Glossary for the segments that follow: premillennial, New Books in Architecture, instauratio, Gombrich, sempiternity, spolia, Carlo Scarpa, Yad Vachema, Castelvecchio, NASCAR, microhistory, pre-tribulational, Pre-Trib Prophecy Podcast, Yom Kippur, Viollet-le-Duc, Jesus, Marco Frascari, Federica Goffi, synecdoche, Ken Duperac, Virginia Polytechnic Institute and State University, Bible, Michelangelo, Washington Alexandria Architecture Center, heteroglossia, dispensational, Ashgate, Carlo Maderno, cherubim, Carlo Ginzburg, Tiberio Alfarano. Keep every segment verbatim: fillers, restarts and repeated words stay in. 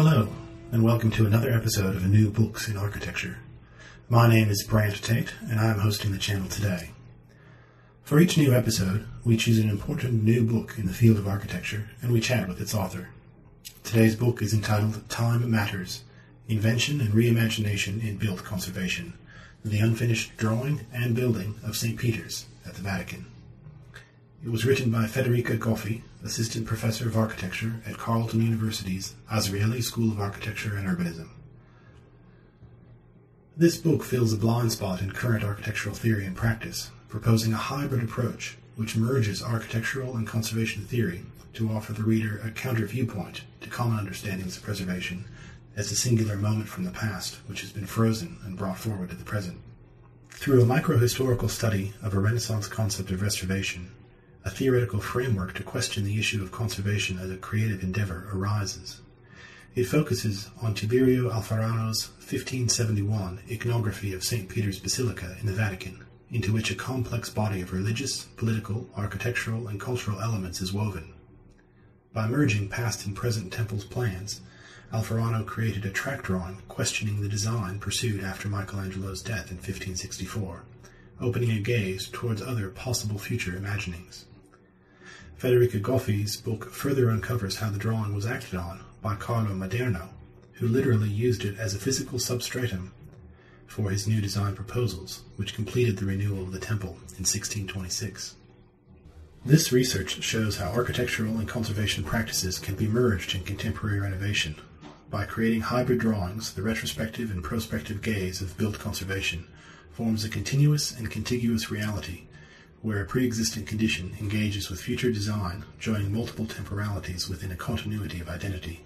Hello, and welcome to another episode of New Books in Architecture. My name is Brandt Tate, and I am hosting the channel today. For each new episode, we choose an important new book in the field of architecture, and we chat with its author. Today's book is entitled Time Matters, Invention and Reimagination in Built Conservation, the Unfinished Drawing and Building of Saint Peter's at the Vatican. It was written by Federica Goffi, Assistant Professor of Architecture at Carleton University's Azrieli School of Architecture and Urbanism. This book fills a blind spot in current architectural theory and practice, proposing a hybrid approach which merges architectural and conservation theory to offer the reader a counter-viewpoint to common understandings of preservation as a singular moment from the past which has been frozen and brought forward to the present. Through a micro-historical study of a Renaissance concept of restoration, a theoretical framework to question the issue of conservation as a creative endeavor arises. It focuses on Tiberio Alfarano's fifteen seventy-one iconography of Saint Peter's Basilica in the Vatican, into which a complex body of religious, political, architectural, and cultural elements is woven. By merging past and present temples' plans, Alfarano created a tract drawing questioning the design pursued after Michelangelo's death in fifteen sixty-four, opening a gaze towards other possible future imaginings. Federica Goffi's book further uncovers how the drawing was acted on by Carlo Maderno, who literally used it as a physical substratum for his new design proposals, which completed the renewal of the temple in sixteen twenty-six. This research shows how architectural and conservation practices can be merged in contemporary renovation by creating hybrid drawings. The retrospective and prospective gaze of built conservation forms a continuous and contiguous reality where a pre-existing condition engages with future design, joining multiple temporalities within a continuity of identity.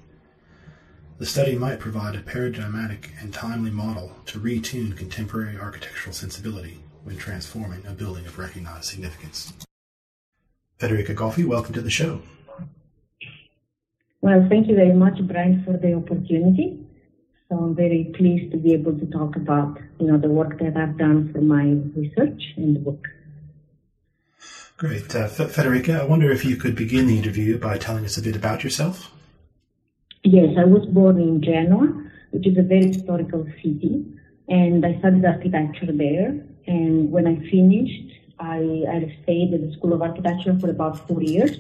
The study might provide a paradigmatic and timely model to retune contemporary architectural sensibility when transforming a building of recognized significance. Federica Goffi, welcome to the show. Well, thank you very much, Brian, for the opportunity. So I'm very pleased to be able to talk about, you know, the work that I've done for my research and the book. Great. Uh, F- Federica, I wonder if you could begin the interview by telling us a bit about yourself. Yes, I was born in Genoa, which is a very historical city, and I studied architecture there. And when I finished, I, I stayed at the School of Architecture for about four years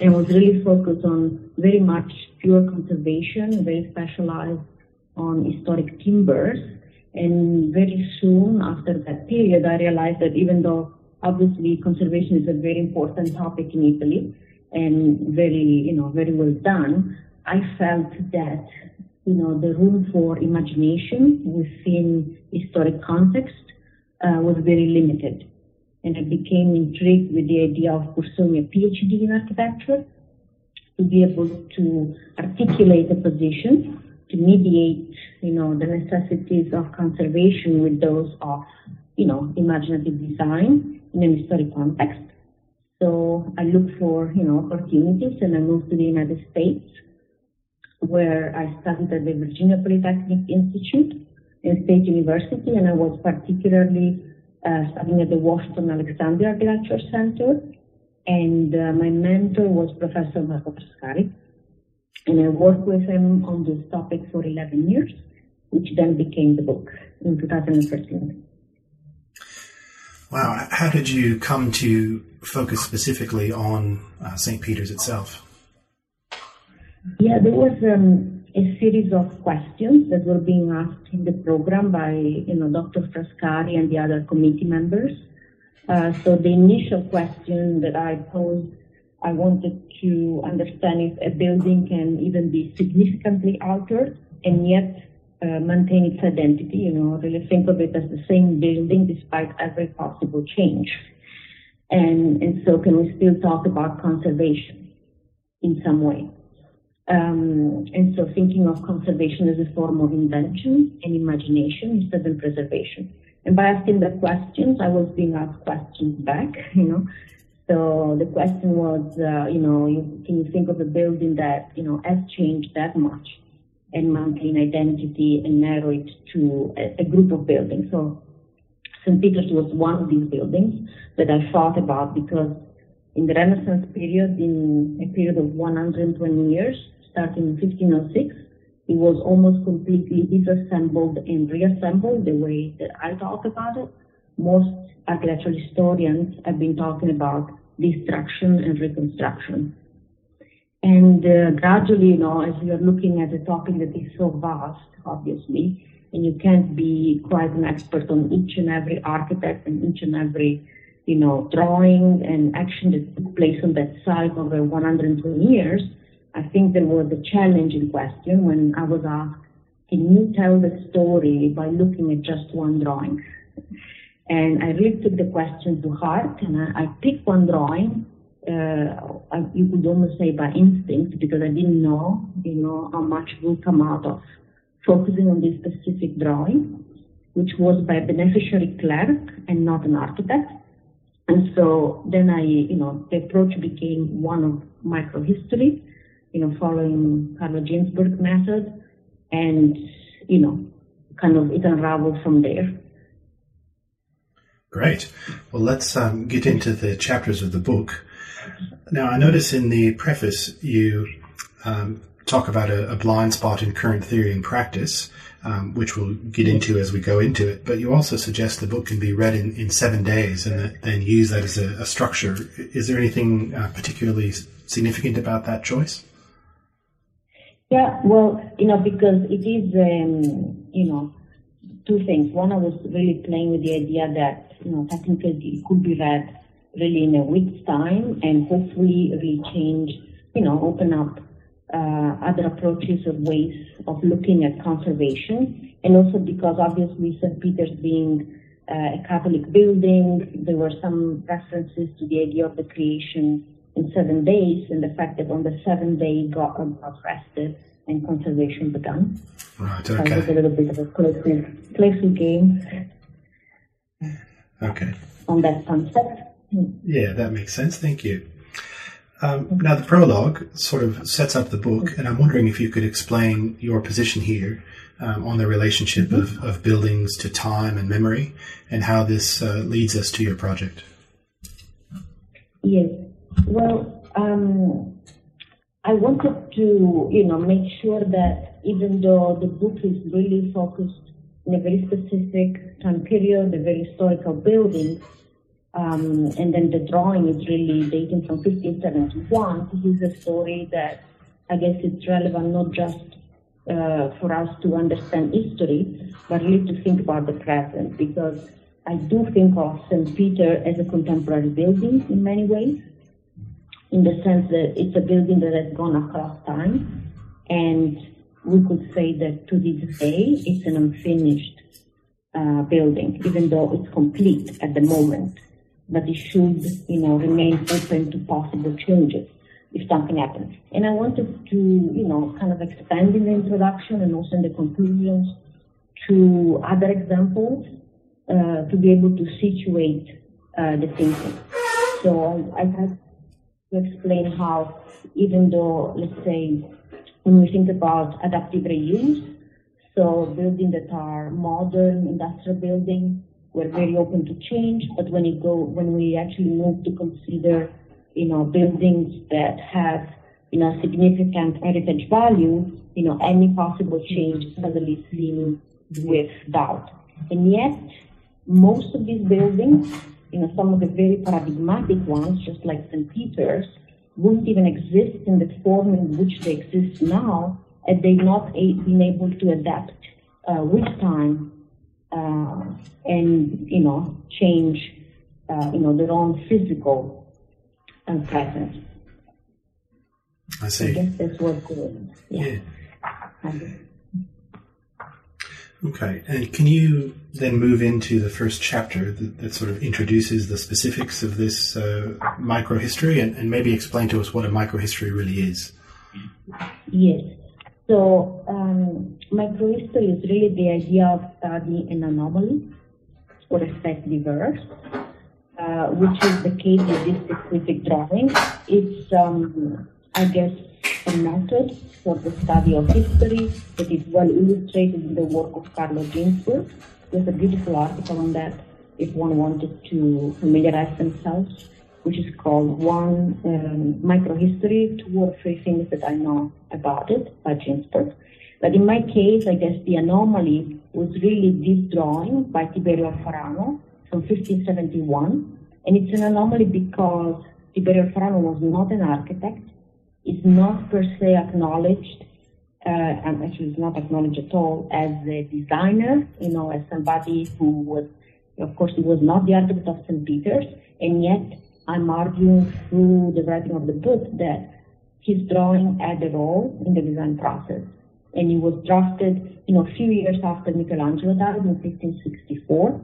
and was really focused on very much pure conservation, very specialized on historic timbers, and very soon after that period I realized that even though obviously conservation is a very important topic in Italy and very, you know, very well done, I felt that, you know, the room for imagination within historic context uh, was very limited, and I became intrigued with the idea of pursuing a PhD in architecture to be able to articulate a position to mediate, you know, the necessities of conservation with those of, you know, imaginative design in an historic context. So I looked for, you know, opportunities, and I moved to the United States, where I studied at the Virginia Polytechnic Institute and State University, and I was particularly uh, studying at the Washington Alexandria Architecture Center, and uh, my mentor was Professor Marco Frascari. And I worked with him on this topic for eleven years, which then became the book in two thousand thirteen. Wow. How did you come to focus specifically on uh, Saint Peter's itself? Yeah, there was um, a series of questions that were being asked in the program by, you know, Doctor Frascari and the other committee members. Uh, so the initial question that I posed, I wanted to understand if a building can even be significantly altered and yet uh, maintain its identity, you know, really think of it as the same building despite every possible change. And, and so can we still talk about conservation in some way? Um, and so thinking of conservation as a form of invention and imagination instead of preservation. And by asking the questions, I was being asked questions back, you know. So the question was, uh, you know, you, can you think of a building that, you know, has changed that much and maintain identity and narrow it to a, a group of buildings? So Saint Peter's was one of these buildings that I thought about because in the Renaissance period, in a period of one hundred twenty years, starting in fifteen oh six, it was almost completely disassembled and reassembled the way that I talk about it. Most architectural historians have been talking about destruction and reconstruction. And uh, gradually, you know, as we are looking at a topic that is so vast, obviously, and you can't be quite an expert on each and every architect and each and every, you know, drawing and action that took place on that site over one hundred twenty years, I think there was a challenging question when I was asked, can you tell the story by looking at just one drawing? And I really took the question to heart, and I, I picked one drawing, uh, I, you could almost say by instinct, because I didn't know, you know, how much will come out of focusing on this specific drawing, which was by a beneficiary clerk and not an architect. And so then I, you know, the approach became one of microhistory, you know, following Carlo Ginzburg's method, and, you know, kind of it unraveled from there. Great. Well, let's um, get into the chapters of the book. Now, I notice in the preface you um, talk about a, a blind spot in current theory and practice, um, which we'll get into as we go into it. But you also suggest the book can be read in, in seven days and that, and use that as a, a structure. Is there anything uh, particularly significant about that choice? Yeah, well, you know, because it is, um, you know, two things. One, I was really playing with the idea that, you know, technically it could be read really in a week's time and hopefully really change, you know, open up uh, other approaches or ways of looking at conservation. And also because obviously Saint Peter's being uh, a Catholic building, there were some references to the idea of the creation in seven days and the fact that on the seventh day God was rested and conservation began. Right, okay. So it was a little bit of a playful, playful game. Okay. On that concept. Yeah, that makes sense. Thank you. Um, mm-hmm. Now, the prologue sort of sets up the book, mm-hmm. and I'm wondering if you could explain your position here um, on the relationship mm-hmm. of, of buildings to time and memory and how this uh, leads us to your project. Yes. Well, um, I wanted to, you know, make sure that even though the book is really focused in a very specific time period, a very historical building, um, and then the drawing is really dating from fifteen seventy-one, this is a story that I guess it's relevant not just uh, for us to understand history, but really to think about the present, because I do think of Saint Peter as a contemporary building in many ways, in the sense that it's a building that has gone across time, and we could say that to this day, it's an unfinished uh, building, even though it's complete at the moment, but it should, you know, remain open to possible changes if something happens. And I wanted to, you know, kind of expand in the introduction and also in the conclusions to other examples uh, to be able to situate uh, the thinking. So I had explain how, even though, let's say, when we think about adaptive reuse, so buildings that are modern industrial buildings, we're very open to change, but when you go, when we actually move to consider, you know, buildings that have, you know, significant heritage value, you know, any possible change suddenly is seen with doubt. And yet, most of these buildings, you know, some of the very paradigmatic ones, just like Saint Peter's, wouldn't even exist in the form in which they exist now had they not been able to adapt uh, with time uh, and, you know, change, uh, you know, their own physical and presence. I see. I guess that's what's good. Yeah. yeah. Okay. And can you then move into the first chapter that, that sort of introduces the specifics of this uh, microhistory and, and maybe explain to us what a microhistory really is? Yes. So um, microhistory is really the idea of studying an anomaly or a fact diverse, uh, which is the case with this specific drawing. It's, um, I guess, a method for the study of history that is well illustrated in the work of Carlo Ginzburg. There's a beautiful article on that if one wanted to familiarize themselves, which is called One um, Microhistory, Two or Three Things That I Know About It by Ginzburg. But in my case, I guess the anomaly was really this drawing by Tiberio Alfarano from fifteen seventy-one. And it's an anomaly because Tiberio Alfarano was not an architect. Is not per se acknowledged, uh, and actually is not acknowledged at all as a designer, you know, as somebody who was, of course, he was not the architect of Saint Peter's, and yet I'm arguing through the writing of the book that his drawing had a role in the design process. And he was drafted, you know, a few years after Michelangelo died in fifteen sixty-four,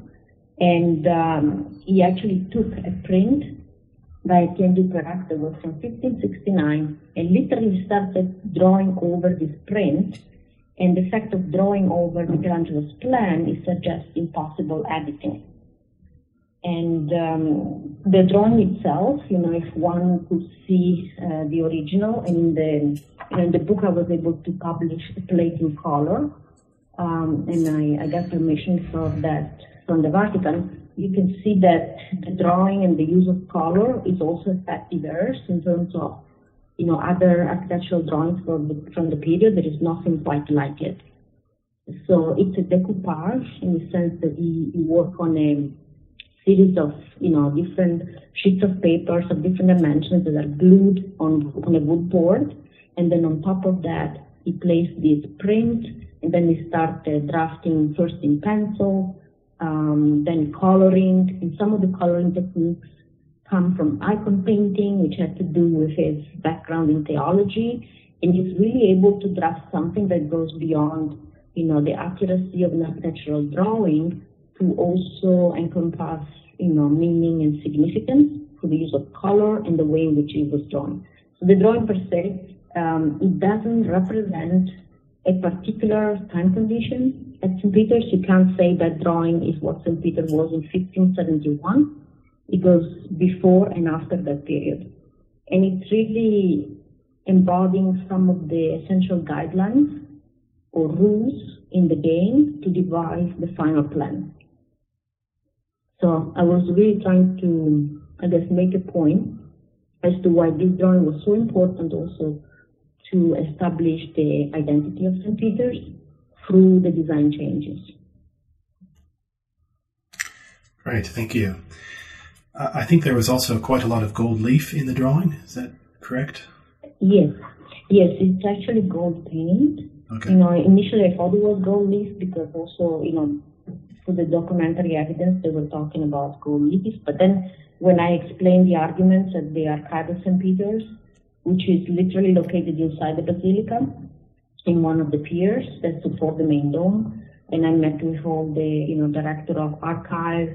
and um, he actually took a print by Ken Duperac that was from fifteen sixty-nine, and literally started drawing over this print. And the fact of drawing over Michelangelo's plan is just impossible editing. And um, the drawing itself, you know, if one could see uh, the original, and in the, in the book I was able to publish a plate in color, um, and I, I got permission for that from the Vatican. You can see that the drawing and the use of color is also a fact diverse in terms of, you know, other architectural drawings from the, from the period. There is nothing quite like it. So it's a decoupage in the sense that you, you work on a series of, you know, different sheets of papers of different dimensions that are glued on, on a wood board. And then on top of that, you place this print, and then you start uh, drafting first in pencil, Um, then coloring, and some of the coloring techniques come from icon painting, which had to do with his background in theology, and he's really able to draft something that goes beyond, you know, the accuracy of an architectural drawing to also encompass, you know, meaning and significance through the use of color and the way in which it was drawn. So the drawing per se, um, it doesn't represent a particular time condition. At Saint Peter's, you can't say that drawing is what Saint Peter was in fifteen seventy-one. It goes before and after that period. And it's really embodying some of the essential guidelines or rules in the game to devise the final plan. So I was really trying to, I guess, make a point as to why this drawing was so important also to establish the identity of Saint Peter's through the design changes. Great, thank you. Uh, I think there was also quite a lot of gold leaf in the drawing, is that correct? Yes, yes, it's actually gold paint. Okay. You know, initially I thought it was gold leaf because also, you know, for the documentary evidence they were talking about gold leaves, but then when I explained the arguments at the Archive of Saint Peter's, which is literally located inside the basilica, in one of the piers that support the main dome, and I met with all the, you know, director of archive,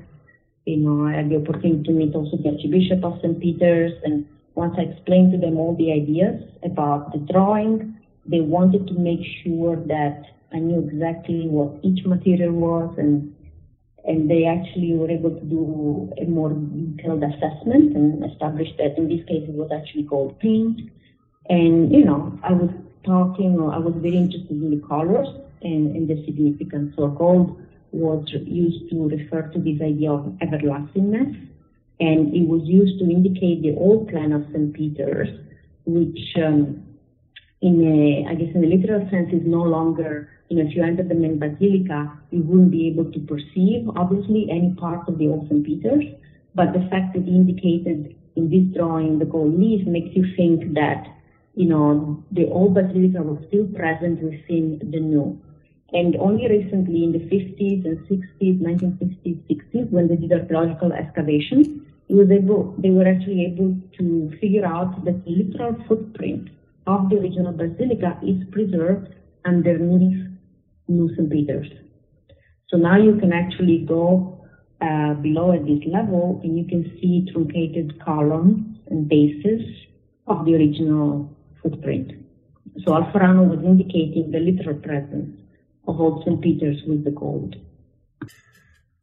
you know, I had the opportunity to meet also the Archbishop of Saint Peter's, and once I explained to them all the ideas about the drawing, they wanted to make sure that I knew exactly what each material was, and and they actually were able to do a more detailed assessment and establish that in this case it was actually gold paint, and, you know, I was talking, or I was very interested in the colors and, and the significance. So gold was used to refer to this idea of everlastingness, and it was used to indicate the old plan of Saint Peter's, which um, in a, I guess in a literal sense is no longer, you know, if you enter the main basilica, you wouldn't be able to perceive, obviously, any part of the old Saint Peter's, but the fact that indicated in this drawing, the gold leaf, makes you think that, you know, the old basilica was still present within the new. And only recently in the fifties and sixties, nineteen sixties, sixties, when they did archaeological excavations, it was able, they were actually able to figure out that the literal footprint of the original basilica is preserved underneath New Saint Peter's. So now you can actually go uh, below at this level and you can see truncated columns and bases of the original footprint. So Alfarano was indicating the literal presence of old Saint Peter's with the gold.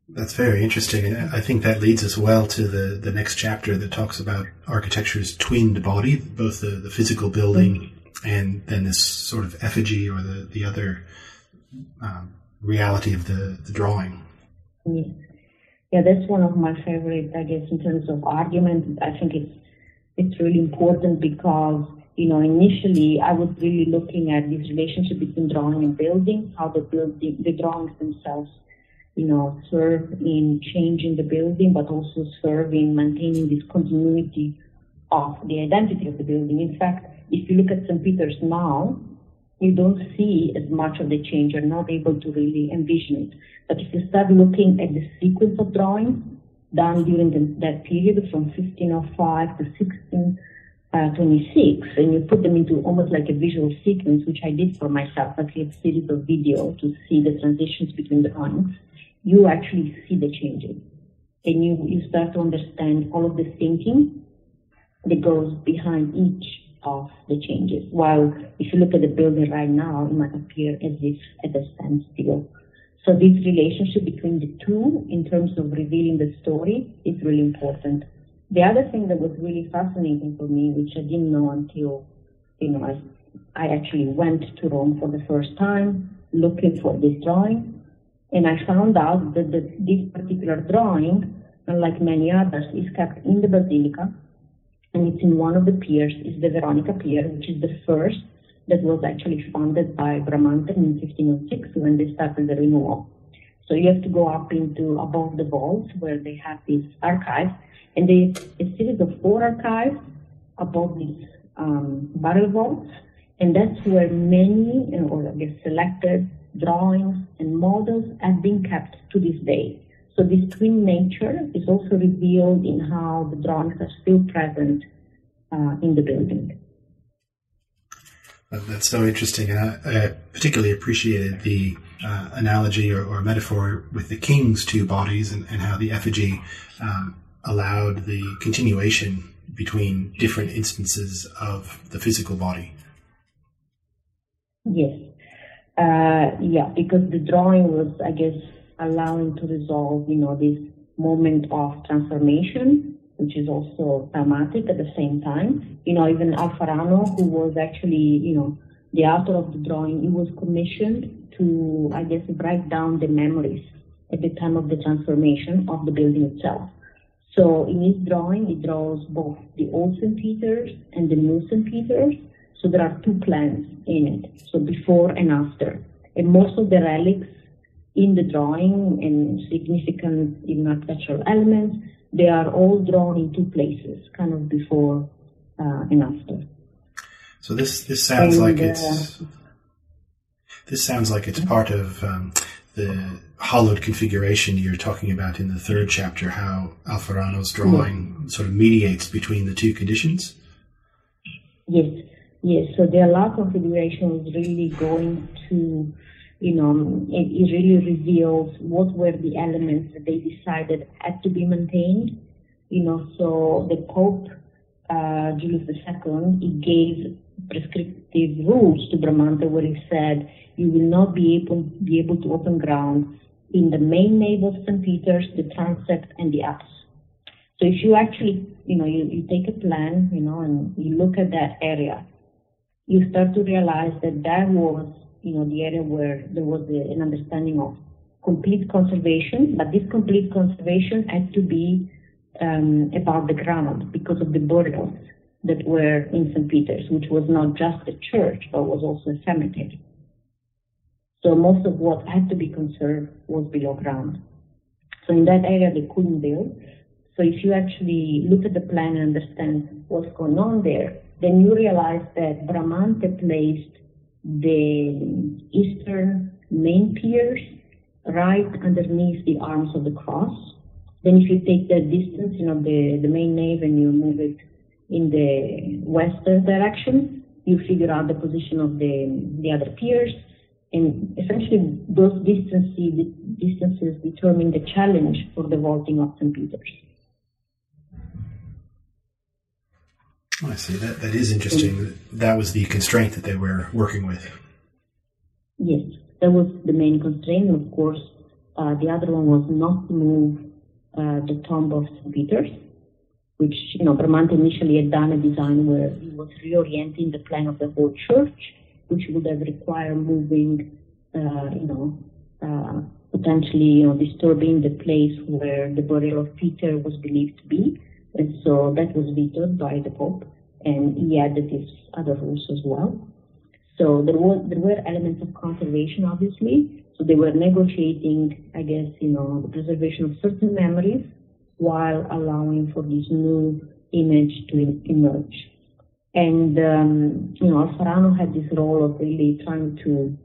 That's very interesting. I think that leads us well to the, the next chapter that talks about architecture's twinned body, both the, the physical building and then this sort of effigy or the, the other um, reality of the, the drawing. Yes. Yeah, that's one of my favorites, I guess, in terms of argument. I think it's it's really important because, you know, initially I was really looking at this relationship between drawing and building, how the building, the drawings themselves, you know, serve in changing the building, but also serve in maintaining this continuity of the identity of the building. In fact, if you look at Saint Peter's now, you don't see as much of the change. You're not able to really envision it. But if you start looking at the sequence of drawings done during the, that period from fifteen oh five to sixteen twenty-six, and you put them into almost like a visual sequence, which I did for myself, I created a series of video to see the transitions between the drawings, you actually see the changes. And you, you start to understand all of the thinking that goes behind each of the changes. While if you look at the building right now, it might appear as if at a standstill. So this relationship between the two in terms of revealing the story is really important. The other thing that was really fascinating for me, which I didn't know until, you know, I, I actually went to Rome for the first time looking for this drawing. And I found out that the, this particular drawing, unlike many others, is kept in the Basilica. And it's in one of the piers, it's the Veronica Pier, which is the first that was actually founded by Bramante in fifteen oh six when they started the renewal. So you have to go up into above the vaults where they have these archives. And there's a series of four archives above these um, barrel vaults. And that's where many, you know, or I guess selected drawings and models have been kept to this day. So this twin nature is also revealed in how the drawings are still present uh, in the building. That's so interesting. And I, I particularly appreciated the uh, analogy or, or metaphor with the king's two bodies and, and how the effigy um, allowed the continuation between different instances of the physical body. Yes. Uh, yeah, because the drawing was, I guess, allowing to resolve, you know, this moment of transformation, which is also dramatic at the same time. You know, even Alfarano, who was actually, you know, the author of the drawing, he was commissioned to, I guess, break down the memories at the time of the transformation of the building itself. So in his drawing, he draws both the old Saint Peter's and the new Saint Peter's. So there are two plans in it, so before and after. And most of the relics in the drawing and significant in architectural elements, they are all drawn in two places, kind of before uh, and after. So this this sounds and, like uh, it's this sounds like it's part of um, the hollowed configuration you're talking about in the third chapter. How Alfarano's drawing yeah. sort of mediates between the two conditions. Yes, yes. So the hollowed configuration is really going to, you know, it, it really reveals what were the elements that they decided had to be maintained. You know, so the Pope, uh, Julius the Second, he gave prescriptive rules to Bramante where he said, you will not be able, be able to open ground in the main nave of Saint Peter's, the transept, and the apse. So if you actually, you know, you, you take a plan, you know, and you look at that area, you start to realize that that was, you know, the area where there was a, an understanding of complete conservation, but this complete conservation had to be um, about the ground because of the burials that were in Saint Peter's, which was not just a church, but was also a cemetery. So most of what had to be conserved was below ground. So in that area, they couldn't build. So if you actually look at the plan and understand what's going on there, then you realize that Bramante placed the eastern main piers right underneath the arms of the cross. Then if you take that distance, you know, the, the main nave and you move it in the western direction, you figure out the position of the, the other piers. And essentially, those distances, distances determine the challenge for the vaulting of Saint Peter's. I see. That that is interesting. That was the constraint that they were working with. Yes, that was the main constraint. Of course, uh, the other one was not to move uh, the tomb of Saint Peter's, which, you know, Bramante initially had done a design where he was reorienting the plan of the whole church, which would have required moving, uh, you know, uh, potentially, you know, disturbing the place where the burial of Peter was believed to be. And so that was vetoed by the Pope, and he added these other rules as well. So there was there were elements of conservation, obviously. So they were negotiating, I guess, you know, the preservation of certain memories while allowing for this new image to emerge. And, um, you know, Alfarano had this role of really trying to,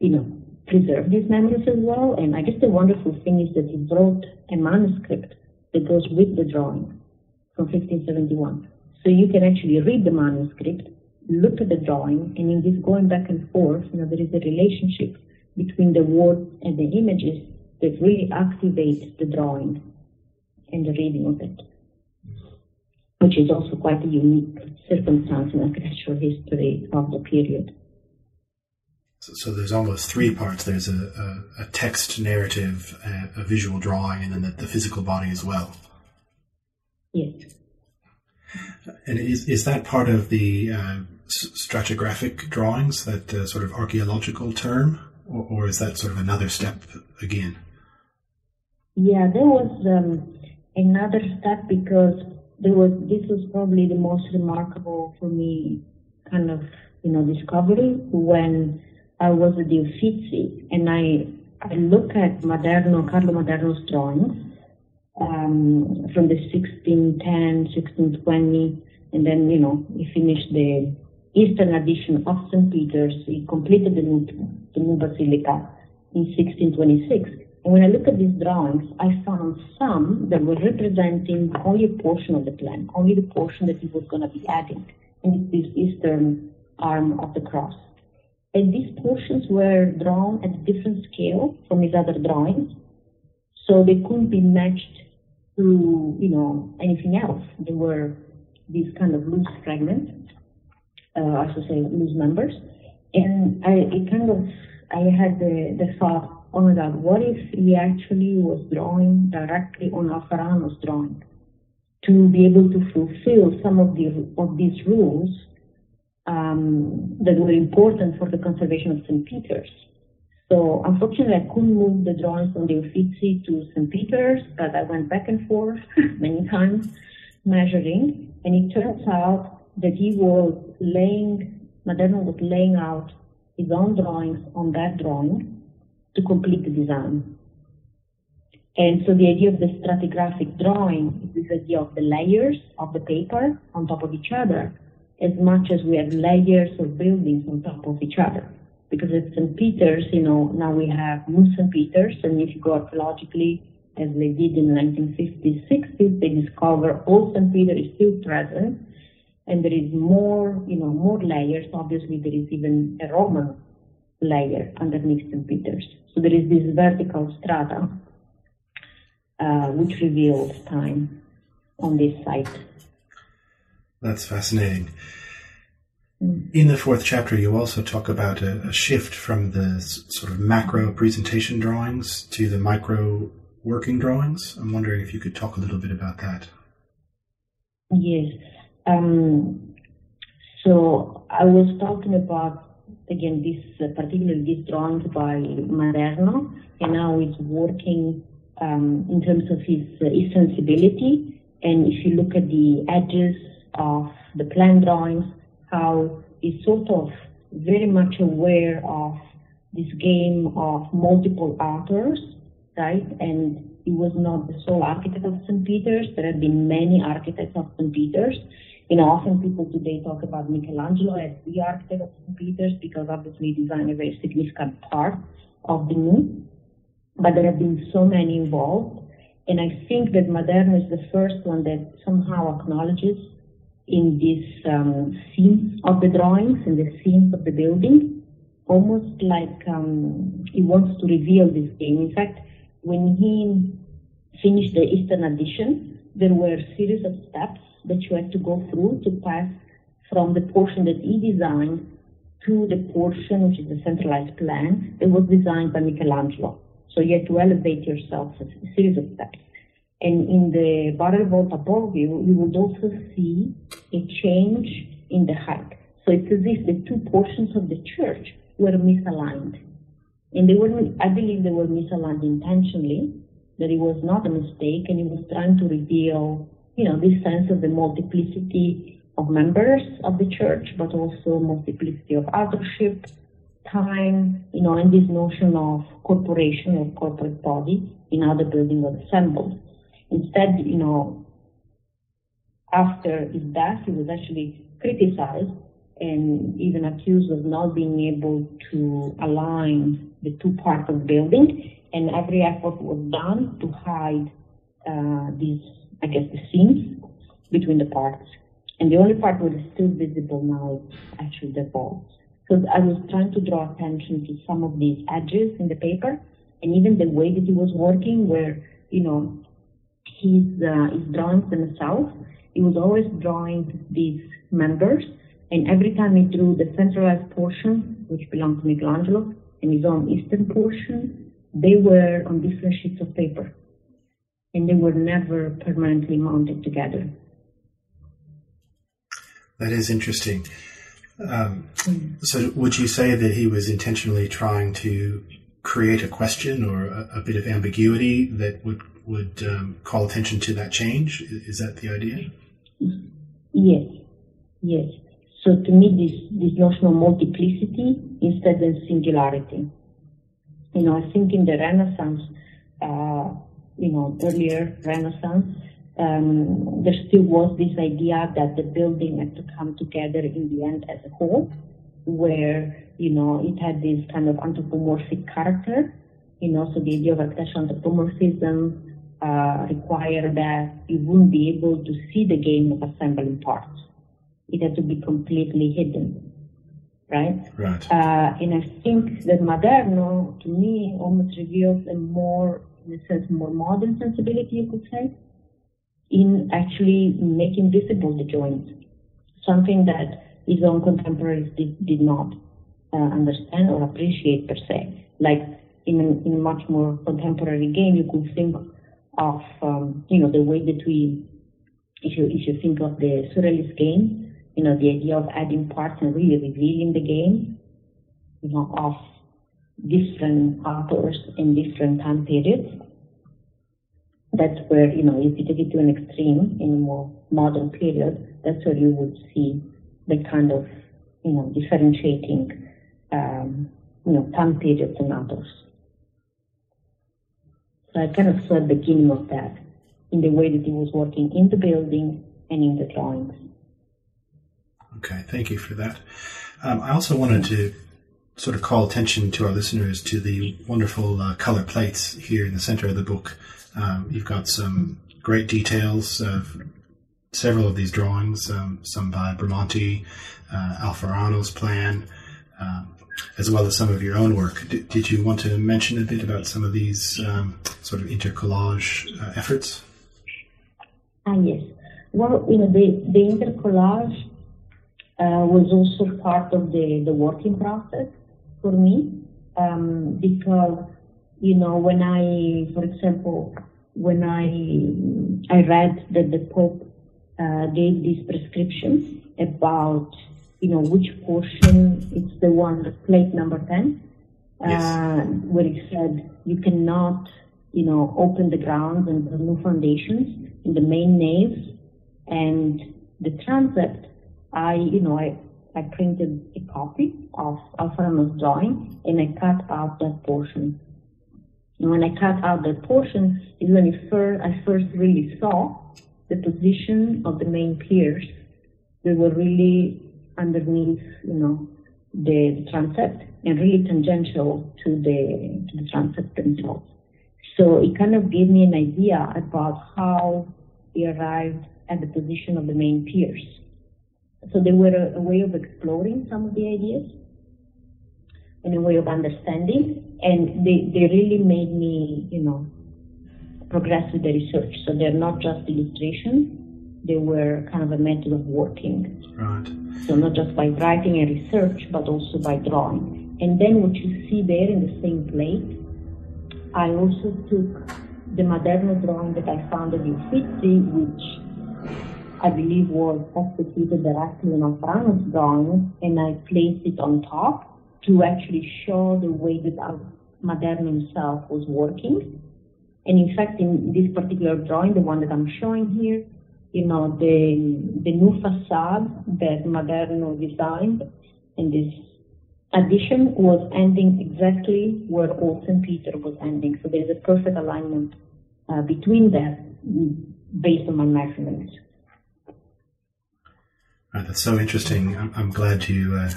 you know, preserve these memories as well. And I guess the wonderful thing is that he brought a manuscript that goes with the drawing from fifteen seventy-one. So you can actually read the manuscript, look at the drawing, and in this going back and forth, you know, there is a relationship between the words and the images that really activates the drawing and the reading of it, which is also quite a unique circumstance in architectural history of the period. So, so there's almost three parts. There's a, a, a text narrative, a, a visual drawing, and then the, the physical body as well. Yes. And is is that part of the uh, stratigraphic drawings, that uh, sort of archaeological term, or, or is that sort of another step again? Yeah, there was um, another step, because there was, this was probably the most remarkable for me kind of, you know, discovery when I was at the Uffizi and I, I look at Maderno, Carlo Maderno's drawings um, from the sixteen ten, sixteen twenty, and then, you know, he finished the Eastern addition of Saint Peter's. He completed the new, the new basilica in sixteen twenty-six. And when I look at these drawings, I found some that were representing only a portion of the plan, only the portion that he was going to be adding, and this eastern arm of the cross. And these portions were drawn at a different scale from his other drawings, so they couldn't be matched to, you know, anything else. They were these kind of loose fragments, uh, I should say loose members. And I it kind of, I had the, the thought, oh my God, what if he actually was drawing directly on Alfarano's drawing to be able to fulfill some of, the, of these rules um, that were important for the conservation of Saint Peter's? So unfortunately, I couldn't move the drawings from the Uffizi to Saint Peter's, but I went back and forth many times measuring, and it turns out that he was laying, Maderno was laying out his own drawings on that drawing to complete the design. And so the idea of the stratigraphic drawing is this idea of the layers of the paper on top of each other, as much as we have layers of buildings on top of each other. Because at Saint Peter's, you know, now we have New Saint Peter's, and if you go archaeologically, as they did in the nineteen fifties, sixties, they discover old Saint Peter is still present, and there is more, you know, more layers. Obviously, there is even a Roman layer underneath Saint Peter's. So there is this vertical strata uh, which reveals time on this site. That's fascinating. In the fourth chapter, you also talk about a, a shift from the s- sort of macro presentation drawings to the micro working drawings. I'm wondering if you could talk a little bit about that. Yes. Um, so I was talking about, again, this uh, particularly these drawings by Maderno, and now he's working um, in terms of his, uh, his sensibility. And if you look at the edges of the plan drawings, how he's sort of very much aware of this game of multiple authors, right? And he was not the sole architect of Saint Peter's. There have been many architects of Saint Peter's. You know, often people today talk about Michelangelo as the architect of Saint Peter's, because obviously he designed a very significant part of the new. But there have been so many involved. And I think that Maderno is the first one that somehow acknowledges in these um, scenes of the drawings and the scenes of the building almost like um, he wants to reveal this game. In fact, when he finished the Eastern addition, there were a series of steps that you had to go through to pass from the portion that he designed to the portion, which is the centralized plan, that was designed by Michelangelo. So you had to elevate yourself a series of steps. And in the barrel vault above you, you would also see a change in the height. So it's as if the two portions of the church were misaligned. And they were, I believe they were misaligned intentionally, that it was not a mistake, and it was trying to reveal, you know, this sense of the multiplicity of members of the church, but also multiplicity of authorship, time, you know, and this notion of corporation or corporate body in how the building was assembled. Instead, you know, after his death, he was actually criticized and even accused of not being able to align the two parts of the building. And every effort was done to hide uh, these, I guess, the seams between the parts. And the only part that is still visible now is actually the vault. So I was trying to draw attention to some of these edges in the paper, and even the way that he was working, where, you know, his, uh, his drawings themselves, he was always drawing these members, and every time he drew the centralized portion, which belonged to Michelangelo, and his own eastern portion, they were on different sheets of paper, and they were never permanently mounted together. That is interesting. Um, so would you say that he was intentionally trying to create a question or a, a bit of ambiguity that would, would um, call attention to that change? Is that the idea? Yes, yes. So to me, this, this notion of multiplicity instead of singularity. You know, I think in the Renaissance, uh, you know, earlier Renaissance, Um, there still was this idea that the building had to come together in the end as a whole, where, you know, it had this kind of anthropomorphic character, you know, so the idea of architectural anthropomorphism uh, required that you wouldn't be able to see the game of assembling parts. It had to be completely hidden, right? Right. Uh, and I think that Maderno, to me, almost reveals a more, in a sense, more modern sensibility, you could say, in actually making visible the joints, something that his own contemporaries did, did not uh, understand or appreciate per se. Like in a, in a much more contemporary game, you could think of, um, you know, the way that we, if you, if you think of the Surrealist game, you know, the idea of adding parts and really revealing the game, you know, of different authors in different time periods. That's where, you know, if you take it to an extreme in a more modern period, that's where you would see the kind of, you know, differentiating, um, you know, time periods and others. So I kind of saw the beginning of that in the way that he was working in the building and in the drawings. Okay, thank you for that. Um, I also wanted to sort of call attention to our listeners to the wonderful uh, color plates here in the center of the book. Um, you've got some great details of several of these drawings, um, some by Bramante, uh, Alfarano's plan, um, as well as some of your own work. D- did you want to mention a bit about some of these um, sort of intercollage uh, efforts? Ah, yes. Well, you know, the, the intercollage uh, was also part of the, the working process for me, um, because you know, when I, for example, when I I read that the Pope uh, gave this prescription about, you know, which portion, it's the one, the plate number ten, uh, yes. where it said you cannot, you know, open the grounds and build new foundations in the main naves and the transept. I, you know, I, I printed a copy of Alfarano's drawing and I cut out that portion. And when I cut out that portion is when it fir- I first really saw the position of the main piers. They were really underneath, you know, the, the transept and really tangential to the, to the transept themselves. So it kind of gave me an idea about how we arrived at the position of the main piers. So they were a, a way of exploring some of the ideas. and a way of understanding, and they, they really made me, you know, progress with the research. So they're not just illustrations, they were kind of a method of working. Right. So not just by writing and research, but also by drawing. And then what you see there in the same plate, I also took the Maderno drawing that I found at Uffizi, which I believe was substituted directly on Alfarano's drawing, and I placed it on top to actually show the way that Maderno himself was working. And in fact, in this particular drawing, the one that I'm showing here, you know, the the new facade that Maderno designed in this addition was ending exactly where Old Saint Peter was ending. So there's a perfect alignment uh, between them based on my measurements. Right, that's so interesting. I'm, I'm glad you uh,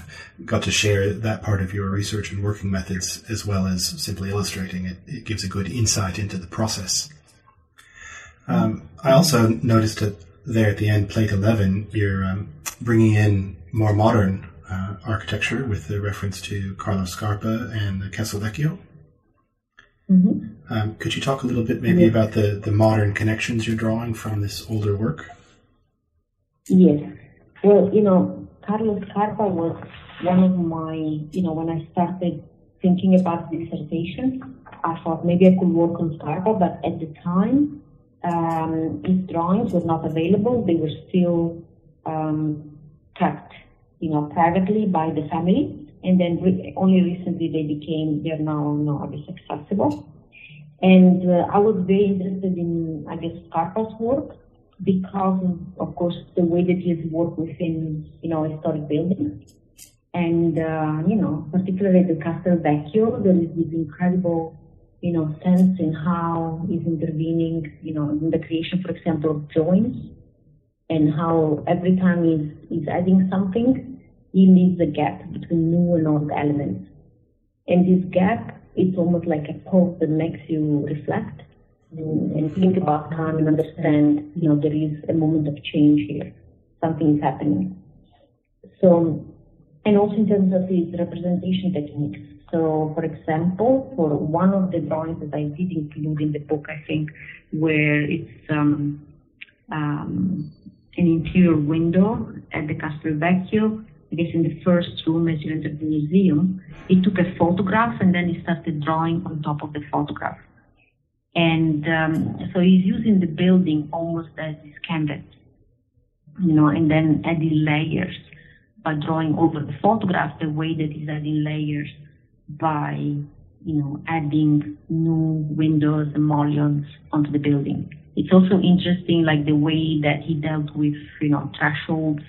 got to share that part of your research and working methods as well as simply illustrating it. It gives a good insight into the process. Um, I also noticed that there at the end, plate eleven, you're um, bringing in more modern uh, architecture with the reference to Carlo Scarpa and the Castelvecchio. Mm-hmm. Um, could you talk a little bit maybe yes. about the, the modern connections you're drawing from this older work? Yes. Well, you know, Carlo Scarpa was one of my, you know, when I started thinking about the dissertation, I thought maybe I could work on Scarpa, but at the time, Um, his drawings were not available. They were still um, kept, you know, privately by the family. And then re- only recently they became, they're now, now I guess, accessible. And uh, I was very interested in, I guess, Scarpa's work because, of course, the way that he's worked within, you know, historic buildings. And, uh, you know, particularly the Castelvecchio, there is this incredible, you know, sense in how he's intervening, you know, in the creation, for example, of joints, and how every time he's, he's adding something, he leaves a gap between new and old elements. And this gap, it's almost like a pause that makes you reflect and, and think about time and understand, you know, there is a moment of change here. Something is happening. So, and also in terms of his representation techniques. So, for example, for one of the drawings that I did include in the book, I think, where it's um, um, an interior window at the Castelvecchio, I guess in the first room as you enter the museum, he took a photograph and then he started drawing on top of the photograph. And um, so he's using the building almost as his canvas, you know, and then adding layers by drawing over the photograph the way that he's adding layers by, you know, adding new windows and mullions onto the building. It's also interesting, like the way that he dealt with, you know, thresholds,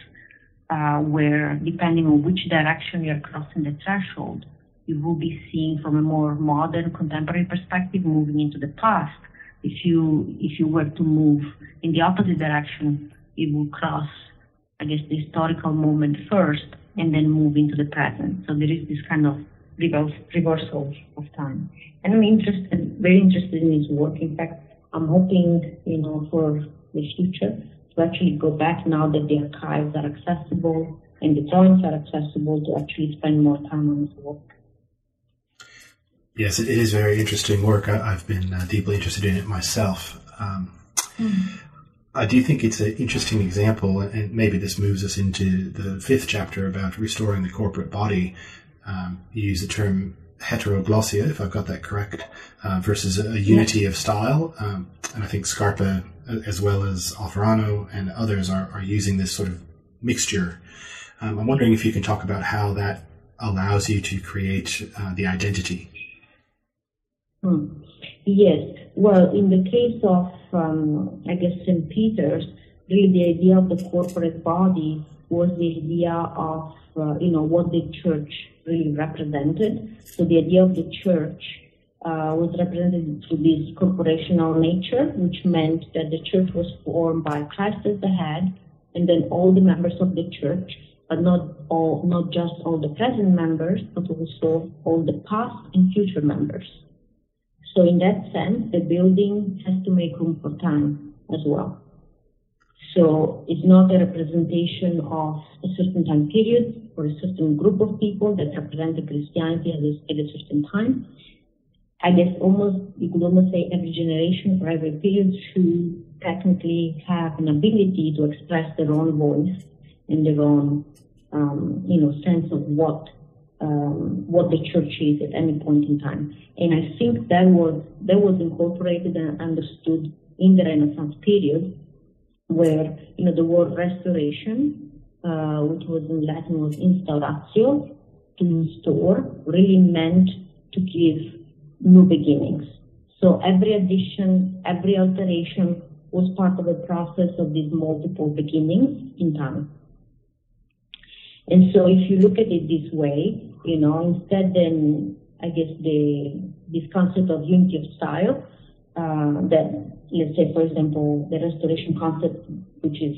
uh, where depending on which direction you're crossing the threshold, you will be seeing from a more modern, contemporary perspective moving into the past. If you, if you were to move in the opposite direction, it will cross, I guess, the historical moment first and then move into the present. So there is this kind of reversal of time. And I'm interested, very interested in his work. In fact, I'm hoping, you know, for the future to actually go back now that the archives are accessible and the drawings are accessible to actually spend more time on his work. Yes, it is very interesting work. I, I've been uh, deeply interested in it myself. Um, mm-hmm. I do think it's an interesting example, and maybe this moves us into the fifth chapter about restoring the corporate body. Um, you use the term heteroglossia, if I've got that correct, uh, versus a, a unity of style. Um, and I think Scarpa, as well as Alfarano and others, are, are using this sort of mixture. Um, I'm wondering if you can talk about how that allows you to create uh, the identity. Hmm. Yes. Well, in the case of, um, I guess, Saint Peter's, really the idea of the corporate body was the idea of, uh, you know, what the church really represented. So the idea of the church uh, was represented through this corporational nature, which meant that the church was formed by Christ as the head, and then all the members of the church, but not all, not just all the present members, but also all the past and future members. So in that sense, the building has to make room for time as well. So it's not a representation of a certain time period or a certain group of people that represented Christianity at a, at a certain time. I guess almost, you could almost say every generation or every period should technically have an ability to express their own voice and their own, um, you know, sense of what um, what the church is at any point in time. And I think that was that was incorporated and understood in the Renaissance period, where, you know, the word restoration, uh, which was in Latin was instauratio, to restore, really meant to give new beginnings. So every addition, every alteration was part of the process of these multiple beginnings in time. And so if you look at it this way, you know, instead then, I guess, the this concept of unity of style, uh, that, let's say, for example, the restoration concept, which is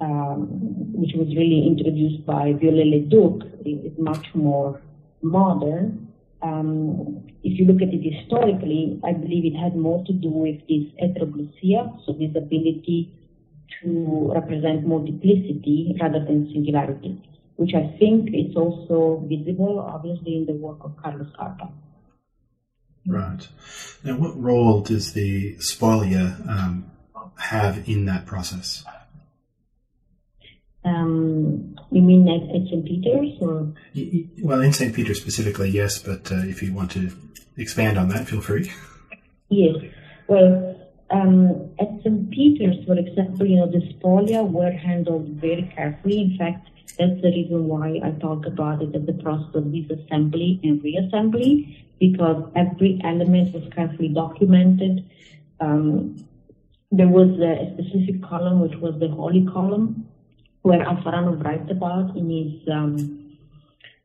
um, which was really introduced by Viollet-le-Duc, is much more modern. Um, if you look at it historically, I believe it had more to do with this heteroglosia, so this ability to represent multiplicity rather than singularity, which I think is also visible, obviously, in the work of Carlo Scarpa. Right. Now, what role does the spolia um, have in that process? Um, you mean at, at Saint Peter's? Or? Well, in Saint Peter's specifically, yes, but uh, if you want to expand on that, feel free. Yes. Well, um, at Saint Peter's, for example, you know, the spolia were handled very carefully. In fact, that's the reason why I talk about it as the process of disassembly and reassembly, because every element was carefully documented. Um, there was a specific column, which was the Holy Column, where Alfarano writes about in his, um,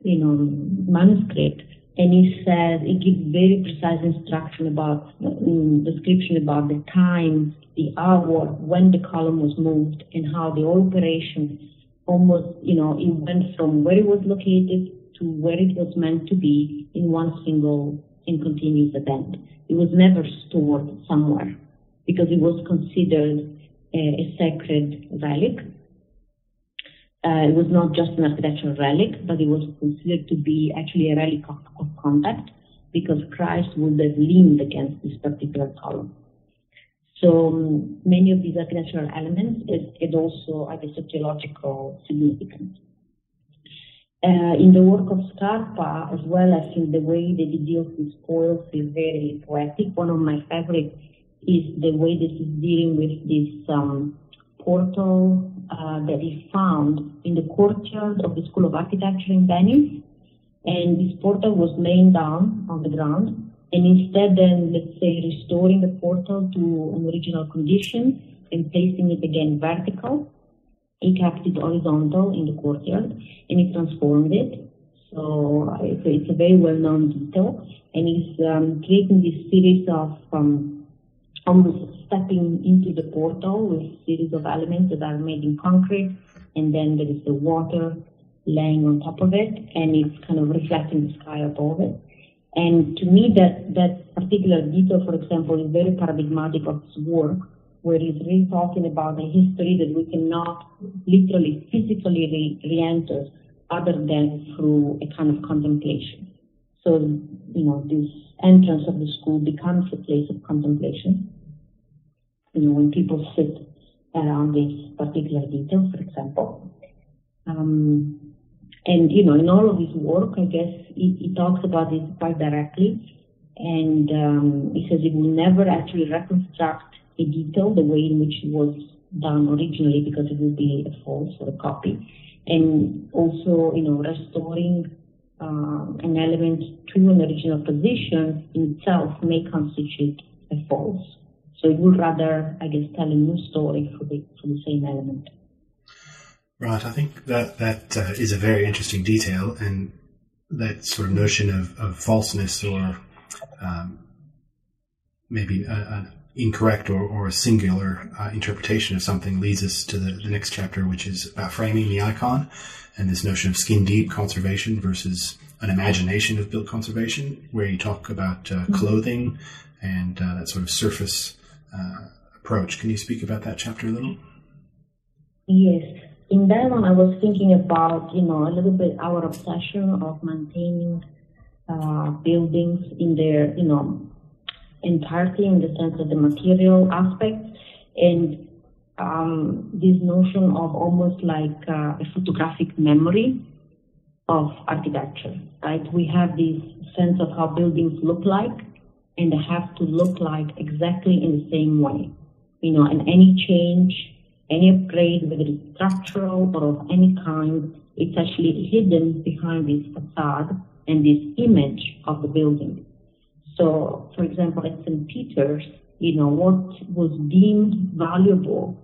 you know, manuscript, and he says he gives very precise instruction about um, description about the time, the hour, when the column was moved, and how the operation almost, you know, it went from where it was located to where it was meant to be in one single and continuous event. It was never stored somewhere because it was considered a, a sacred relic. Uh, it was not just an architectural relic, but it was considered to be actually a relic of, of contact, because Christ would have leaned against this particular column. So um, many of these architectural elements had also, I guess, a theological significance. Uh, in the work of Scarpa as well, I think the way that he deals with spoils is very poetic. One of my favorites is the way that he's dealing with this um, portal uh, that he found in the courtyard of the School of Architecture in Venice. And this portal was laying down on the ground. And instead then, let's say, restoring the portal to an original condition and placing it again vertical, he kept it horizontal in the courtyard, and he transformed it. So it's a, it's a very well-known detail, and he's um, creating this series of um, almost stepping into the portal with a series of elements that are made in concrete, and then there is the water laying on top of it, and it's kind of reflecting the sky above it. And to me, that, that particular detail, for example, is very paradigmatic of his work, where he's really talking about a history that we cannot literally, physically re-enter other than through a kind of contemplation. So, you know, this entrance of the school becomes a place of contemplation. You know, when people sit around this particular detail, for example. Um, and, you know, in all of his work, I guess, he, he talks about this quite directly. And um, he says he will never actually reconstruct a detail the way in which it was done originally, because it would be a false or a copy. And also, you know, restoring um, an element to an original position in itself may constitute a false. So it would rather, I guess, tell a new story for the, for the same element. Right. I think that that uh, is a very interesting detail, and that sort of notion of, of falseness, or um, maybe a, a incorrect or, or a singular uh, interpretation of something, leads us to the, the next chapter, which is about framing the icon and this notion of skin deep conservation versus an imagination of built conservation, where you talk about uh, clothing and uh, that sort of surface uh, approach. Can you speak about that chapter a little? Yes. In that one, I was thinking about, you know, a little bit our obsession of maintaining uh, buildings in their, you know, entirety in the sense of the material aspect, and um, this notion of almost like uh, a photographic memory of architecture, right? We have this sense of how buildings look like, and they have to look like exactly in the same way, you know, and any change, any upgrade, whether it's structural or of any kind, it's actually hidden behind this facade and this image of the building. So, for example, at Saint Peter's, you know, what was deemed valuable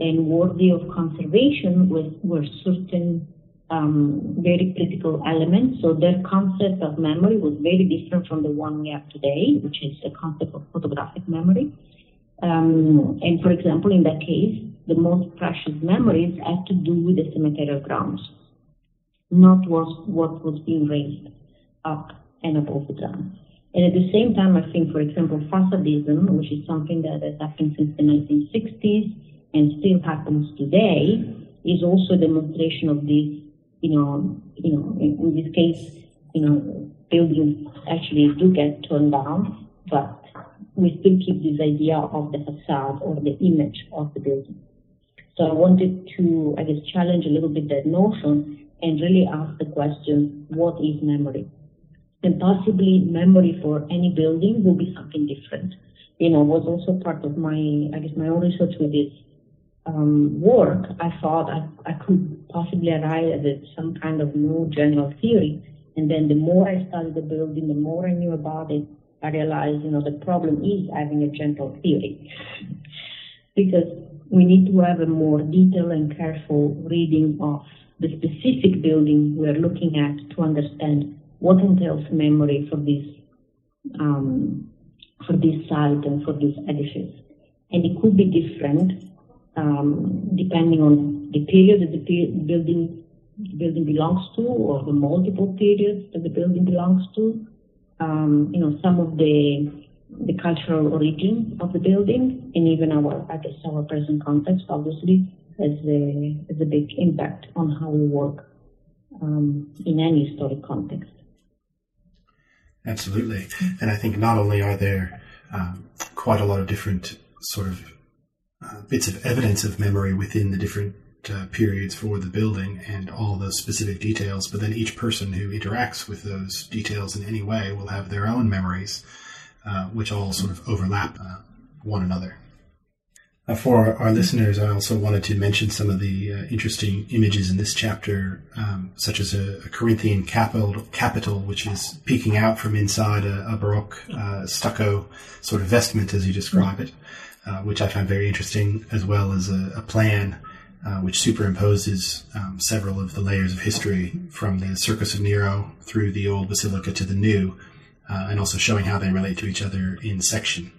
and worthy of conservation was, were certain um, very critical elements. So their concept of memory was very different from the one we have today, which is the concept of photographic memory. Um, and for example, in that case, the most precious memories had to do with the cemetery grounds, not what, what was being raised up and above the ground. And at the same time, I think, for example, façadism, which is something that has happened since the nineteen sixties and still happens today, is also a demonstration of this, you know, you know, in, in this case, you know, buildings actually do get torn down, but we still keep this idea of the facade or the image of the building. So I wanted to, I guess, challenge a little bit that notion and really ask the question, what is memory? And possibly memory for any building will be something different. You know, was also part of my, I guess, my own research with this um, work. I thought I, I could possibly arrive at some kind of new general theory. And then the more I studied the building, the more I knew about it, I realized, you know, the problem is having a general theory. Because we need to have a more detailed and careful reading of the specific building we're looking at to understand what entails memory for this um, for this site and for this edifice. And it could be different um, depending on the period that the pe- building the building belongs to, or the multiple periods that the building belongs to. Um, you know, some of the the cultural origin of the building, and even our, I guess, our present context, obviously, has a has a big impact on how we work um, in any historic context. Absolutely. And I think not only are there um, quite a lot of different sort of uh, bits of evidence of memory within the different uh, periods for the building and all those specific details, but then each person who interacts with those details in any way will have their own memories, uh, which all sort of overlap uh, one another. Uh, for our listeners, I also wanted to mention some of the uh, interesting images in this chapter, um, such as a, a Corinthian capital, capital, which is peeking out from inside a, a Baroque uh, stucco sort of vestment, as you describe it, uh, which I find very interesting, as well as a, a plan Uh, which superimposes um, several of the layers of history from the Circus of Nero through the old basilica to the new, uh, and also showing how they relate to each other in section.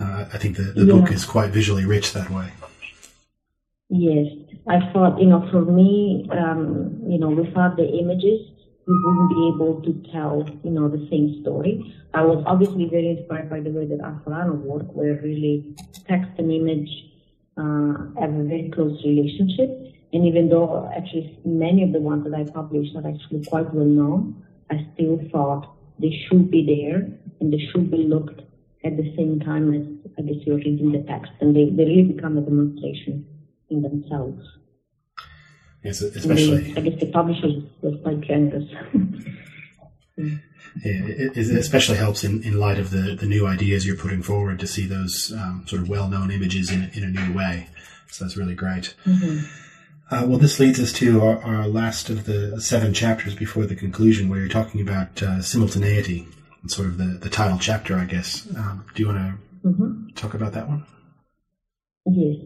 Uh, I think the, the yeah. book is quite visually rich that way. Yes. I thought, you know, for me, um, you know, without the images, we wouldn't be able to tell, you know, the same story. I was obviously very inspired by the way that Alfarano worked, where really text and image Uh, have a very close relationship, and even though actually many of the ones that I published are actually quite well known, I still thought they should be there and they should be looked at the same time as I guess you're reading the text, and they, they really become a demonstration in themselves. Yes, especially. They, I guess the publisher was quite generous. Yeah, it, it especially helps in, in light of the, the new ideas you're putting forward to see those um, sort of well-known images in, in a new way. So that's really great. Mm-hmm. Uh, well, this leads us to our, our last of the seven chapters before the conclusion, where you're talking about uh, simultaneity, and sort of the, the title chapter, I guess. Um, do you want to mm-hmm. talk about that one? Yes.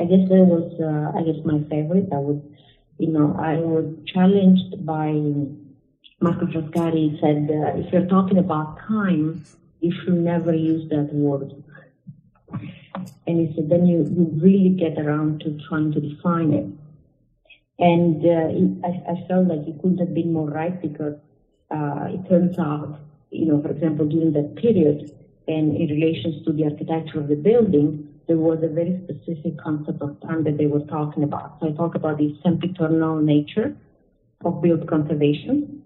I guess that was, uh, I guess, my favorite. I would, you know, I was challenged by Marco Frascari said, uh, if you're talking about time, you should never use that word. And he said, then you, you really get around to trying to define it. And uh, it, I, I felt like it couldn't have been more right, because uh, it turns out, you know, for example, during that period and in relation to the architecture of the building, there was a very specific concept of time that they were talking about. So I talk about the sempiternal nature of built conservation.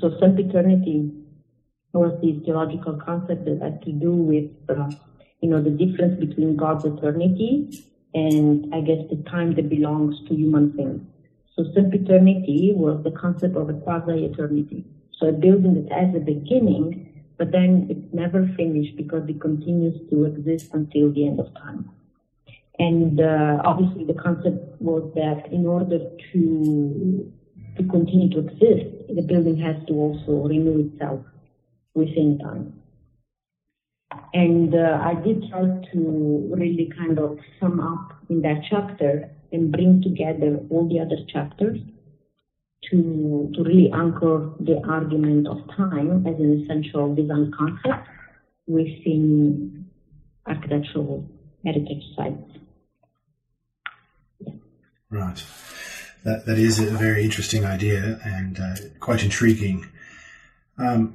So sempiternity was this geological concept that had to do with, uh, you know, the difference between God's eternity and, I guess, the time that belongs to human things. So sempiternity was the concept of a quasi-eternity. So a building that has a beginning, but then it's never finished because it continues to exist until the end of time. And uh, obviously the concept was that in order to to continue to exist, the building has to also renew itself within time. And uh, I did try to really kind of sum up in that chapter and bring together all the other chapters to to really anchor the argument of time as an essential design concept within architectural heritage sites. Yeah. Right. That That is a very interesting idea and uh, quite intriguing. Um,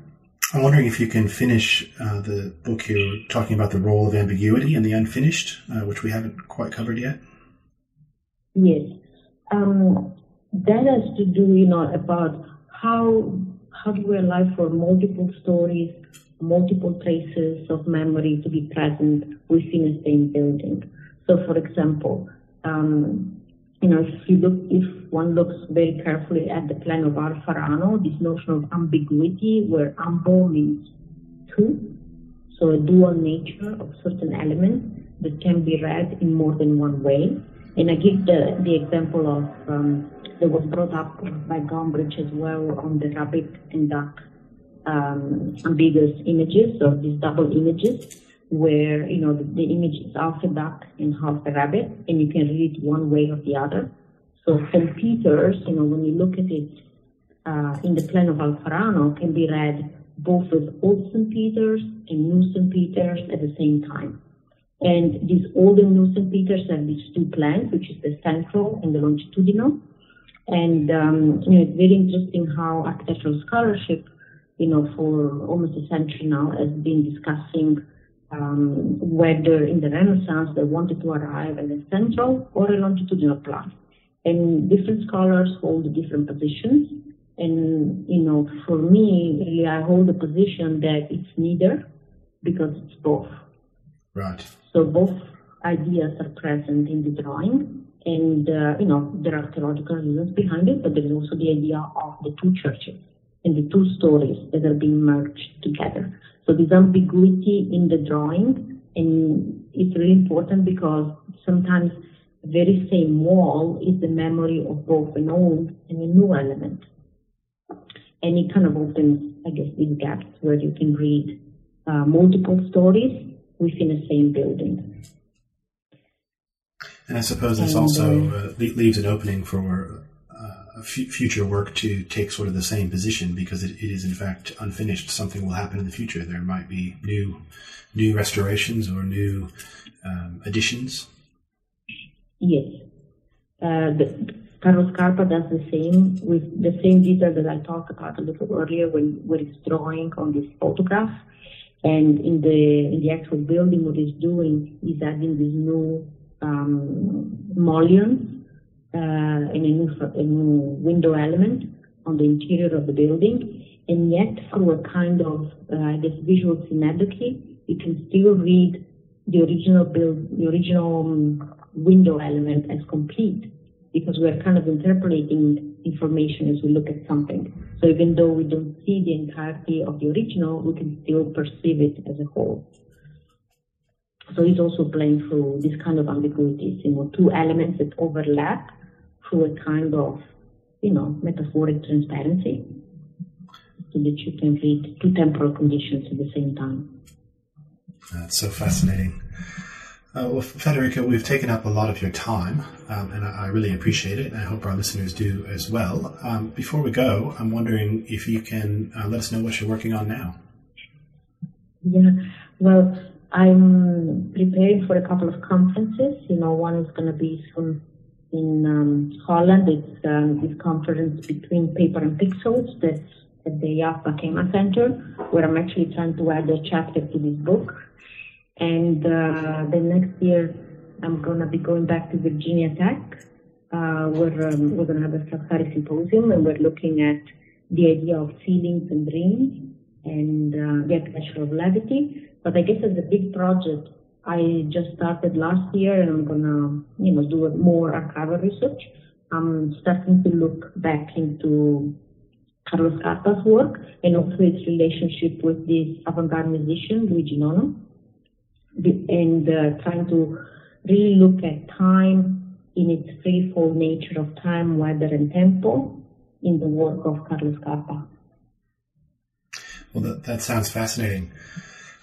I'm wondering if you can finish uh, the book here talking about the role of ambiguity and the unfinished, uh, which we haven't quite covered yet. Yes. Um, That has to do, you know, about how how do we allow for multiple stories, multiple traces of memory to be present within the same building. So, for example, um, you know, if you look, if one looks very carefully at the plan of Alfarano, this notion of ambiguity, where ambo means two, so a dual nature of certain elements that can be read in more than one way. And I give the the example of um, that was brought up by Gombrich as well on the rabbit and duck um, ambiguous images, or these double images, where, you know, the, the image is half a duck and half a rabbit, and you can read it one way or the other. So Saint Peter's, you know, when you look at it uh, in the plan of Alfarano, can be read both as Old Saint Peter's and New Saint Peter's at the same time. And these Old and New Saint Peter's are these two plans, which is the central and the longitudinal. And um, you know, it's very interesting how architectural scholarship, you know, for almost a century now, has been discussing um, whether in the Renaissance they wanted to arrive at a central or a longitudinal plan. And different scholars hold different positions. And you know, for me, really, I hold the position that it's neither, because it's both. Right. So both ideas are present in the drawing. And, uh, you know, there are theological reasons behind it, but there is also the idea of the two churches and the two stories that are being merged together. So this ambiguity in the drawing, and it's really important because sometimes the very same wall is the memory of both an old and a new element. And it kind of opens, I guess, these gaps where you can read uh, multiple stories within the same building. And I suppose this also uh, leaves an opening for uh, future work to take sort of the same position, because it, it is in fact unfinished. Something will happen in the future. There might be new, new restorations or new um, additions. Yes, uh, the, Carlo Scarpa does the same with the same detail that I talked about a little earlier when when he's drawing on this photograph, and in the in the actual building, what he's doing is adding this new Um, mullions uh, and a new, a new window element on the interior of the building, and yet through a kind of uh, this visual synecdoche, you can still read the original build, the original um, window element as complete, because we are kind of interpolating information as we look at something. So even though we don't see the entirety of the original, we can still perceive it as a whole. So he's also playing through this kind of ambiguities, you know, two elements that overlap through a kind of, you know, metaphoric transparency, so that you can read two temporal conditions at the same time. That's so fascinating. Uh, well, Federica, we've taken up a lot of your time, um, and I, I really appreciate it, and I hope our listeners do as well. Um, before we go, I'm wondering if you can uh, let us know what you're working on now. Yeah, well, I'm preparing for a couple of conferences. You know, one is going to be soon in um, Holland. It's um, this conference between paper and pixels that's at the Yad Vachema Center, where I'm actually trying to add a chapter to this book. And uh, then next year, I'm going to be going back to Virginia Tech. Uh, we're, um, we're going to have a Frascari symposium, and we're looking at the idea of ceilings and rings and uh, the architecture of levity. But I guess as a big project, I just started last year, and I'm going to, you know, do more archival research. I'm starting to look back into Carlo Scarpa's work and also its relationship with this avant-garde musician, Luigi Nono, and uh, trying to really look at time in its threefold nature of time, weather, and tempo in the work of Carlo Scarpa. Well, that, that sounds fascinating.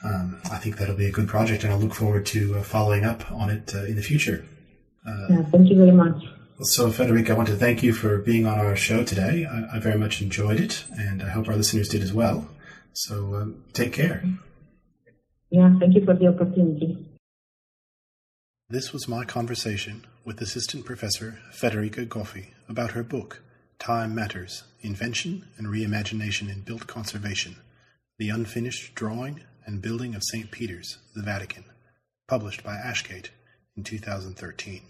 Um, I think that'll be a good project, and I'll look forward to uh, following up on it uh, in the future. Uh, yeah, thank you very much. So, Federica, I want to thank you for being on our show today. I, I very much enjoyed it, and I hope our listeners did as well. So, um, take care. Yeah, thank you for the opportunity. This was my conversation with Assistant Professor Federica Goffi about her book, Time Matters, Invention and Reimagination in Built Conservation, The Unfinished Drawing and Building of Saint Peter's, the Vatican, published by Ashgate in two thousand thirteen.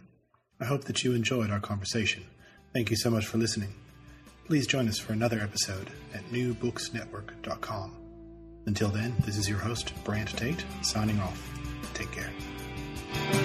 I hope that you enjoyed our conversation. Thank you so much for listening. Please join us for another episode at new books network dot com. Until then, this is your host, Brandt Tate, signing off. Take care.